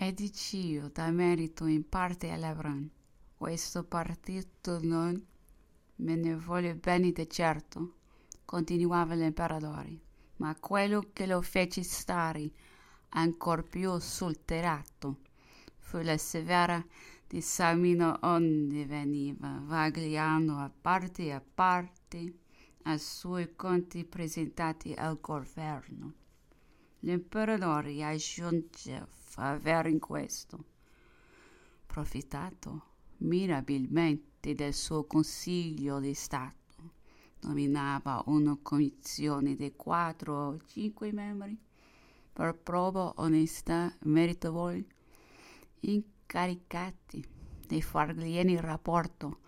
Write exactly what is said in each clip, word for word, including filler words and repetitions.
Edicchio dà merito in parte a Lebron. Questo partito non me ne volle bene di certo, continuava l'imperatore, ma quello che lo fece stare ancor più sul terratto fu la severa disamina onde veniva vagliando a parte a parte ai suoi conti presentati al governo. L'imperatore aggiunge aver in questo approfittato mirabilmente del suo consiglio di stato. Nominava una commissione di quattro o cinque membri per prova onesta meritevole, incaricati di fargli il rapporto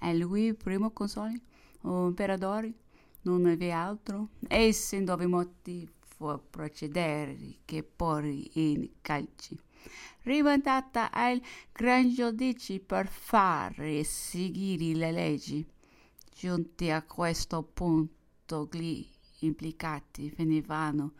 a lui primo console o imperatore. Non aveva altro, essendovi motivo a procedere che porre in calci, rimandata al gran giudice per fare seguire le leggi. Giunti a questo punto, gli implicati venivano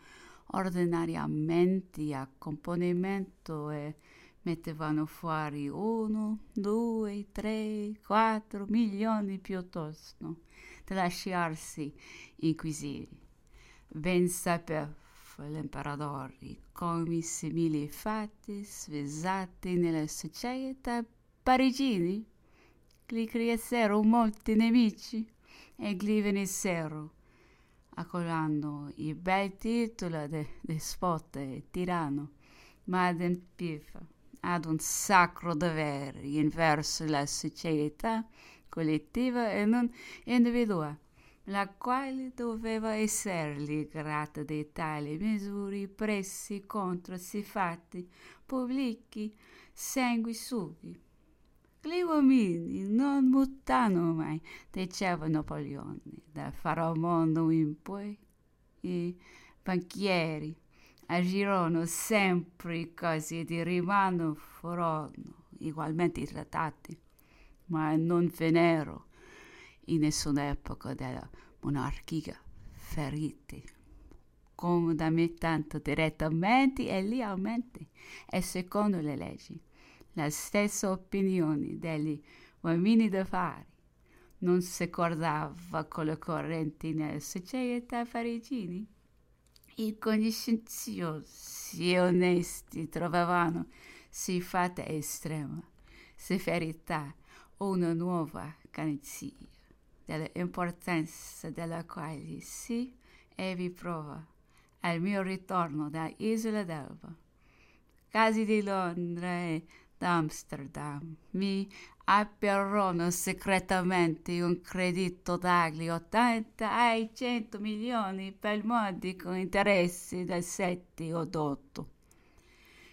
ordinariamente a componimento e mettevano fuori uno, due, tre, quattro milioni piuttosto da lasciarsi inquisire. Ben sapeva l'imperatore come simili fatti svezzati nella società parigini gli creassero molti nemici e gli venissero accolando i bei titoli di despota e tiranno, ma adempiva ad un sacro dovere inverso la società collettiva e non individuale, la quale doveva essergli grata di tali misure presi contro si fatti pubblici sanguisughi. Gli uomini non mutano mai, diceva Napoleone, da Faramondo in poi i banchieri agirono sempre così di rimano furono ugualmente trattati, ma non vennero in nessuna epoca della monarchia feriti comodamente tanto direttamente e lealmente e secondo le leggi. La stessa opinione degli uomini d'affari non si cordava con le correnti nella società parigini. I coscienziosi e onesti trovavano siffatta estrema severità una nuova garanzia dell'importanza della quale si e vi prova al mio ritorno da Isola d'Elba. Casi di Londra e d'Amsterdam mi apparono segretamente un credito dagli ottanta ai cento milioni per modico interessi da sette o otto.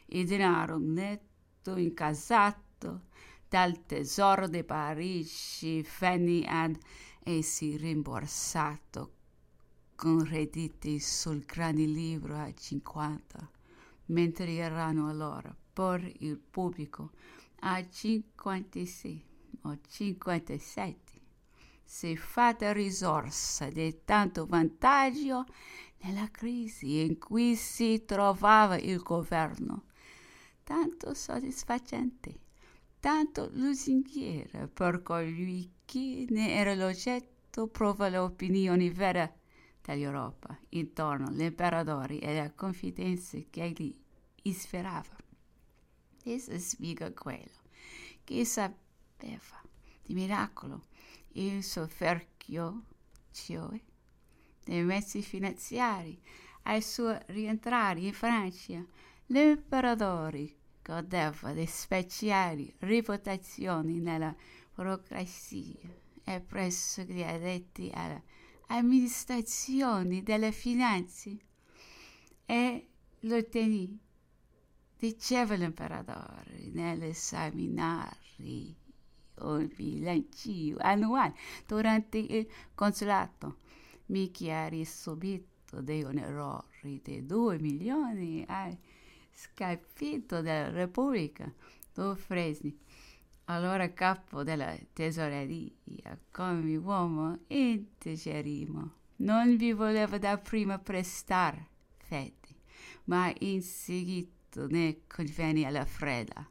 Il denaro netto incasato dal tesoro di Parigi venne ad essi rimborsato con redditi sul grande libro a cinquanta, mentre erano allora per il pubblico a cinquantasei o cinquantasette. Si fatta risorsa di tanto vantaggio nella crisi in cui si trovava il governo, tanto soddisfacente, tanto lusinghiera per colui che ne era l'oggetto, prova l'opinione vera dell'Europa intorno all'imperatore e la confidenza che egli ispirava. Essa spiega quello che sapeva di miracolo, il sofferchio, cioè, dei mezzi finanziari. Al suo rientrare in Francia, l'imperatore godeva di speciali reputazioni nella burocrazia e presso gli addetti all'amministrazione delle finanze, e lo tenì, diceva l'imperatore, nell'esaminare un bilancio annuale durante il consolato. Mi chiarì subito di un errore di due milioni al scapito della Repubblica. Lo Fresni, allora capo della tesoreria, come uomo integerrimo, non vi voleva da prima prestare fede, ma in seguito ne confini alla fredda,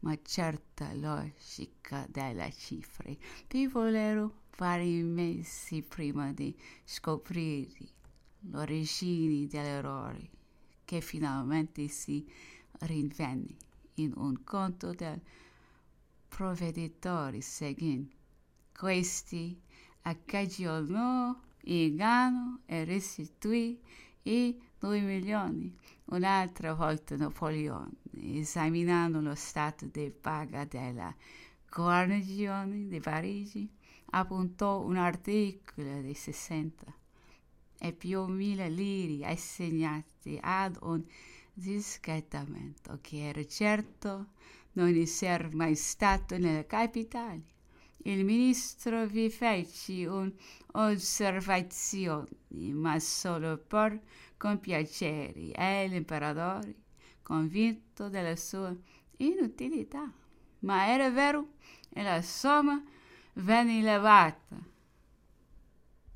ma certa logica delle cifre. Vi volevo vari mesi prima di scoprire l'origine dell'errore, che finalmente si rinvenne in un conto del provveditore seguente. Questi occasionò inganno e restituì i due milioni. Un'altra volta Napoleone, esaminando lo stato dei paga della guarnigione di Parigi, appuntò un articolo di sessanta e più mille lire assegnati ad un discretamento che era certo non essere mai stato nella capitale. Il ministro vi fece un'osservazione, ma solo per compiacere, e l'imperatore, convinto della sua inutilità, ma era vero, e la somma venne levata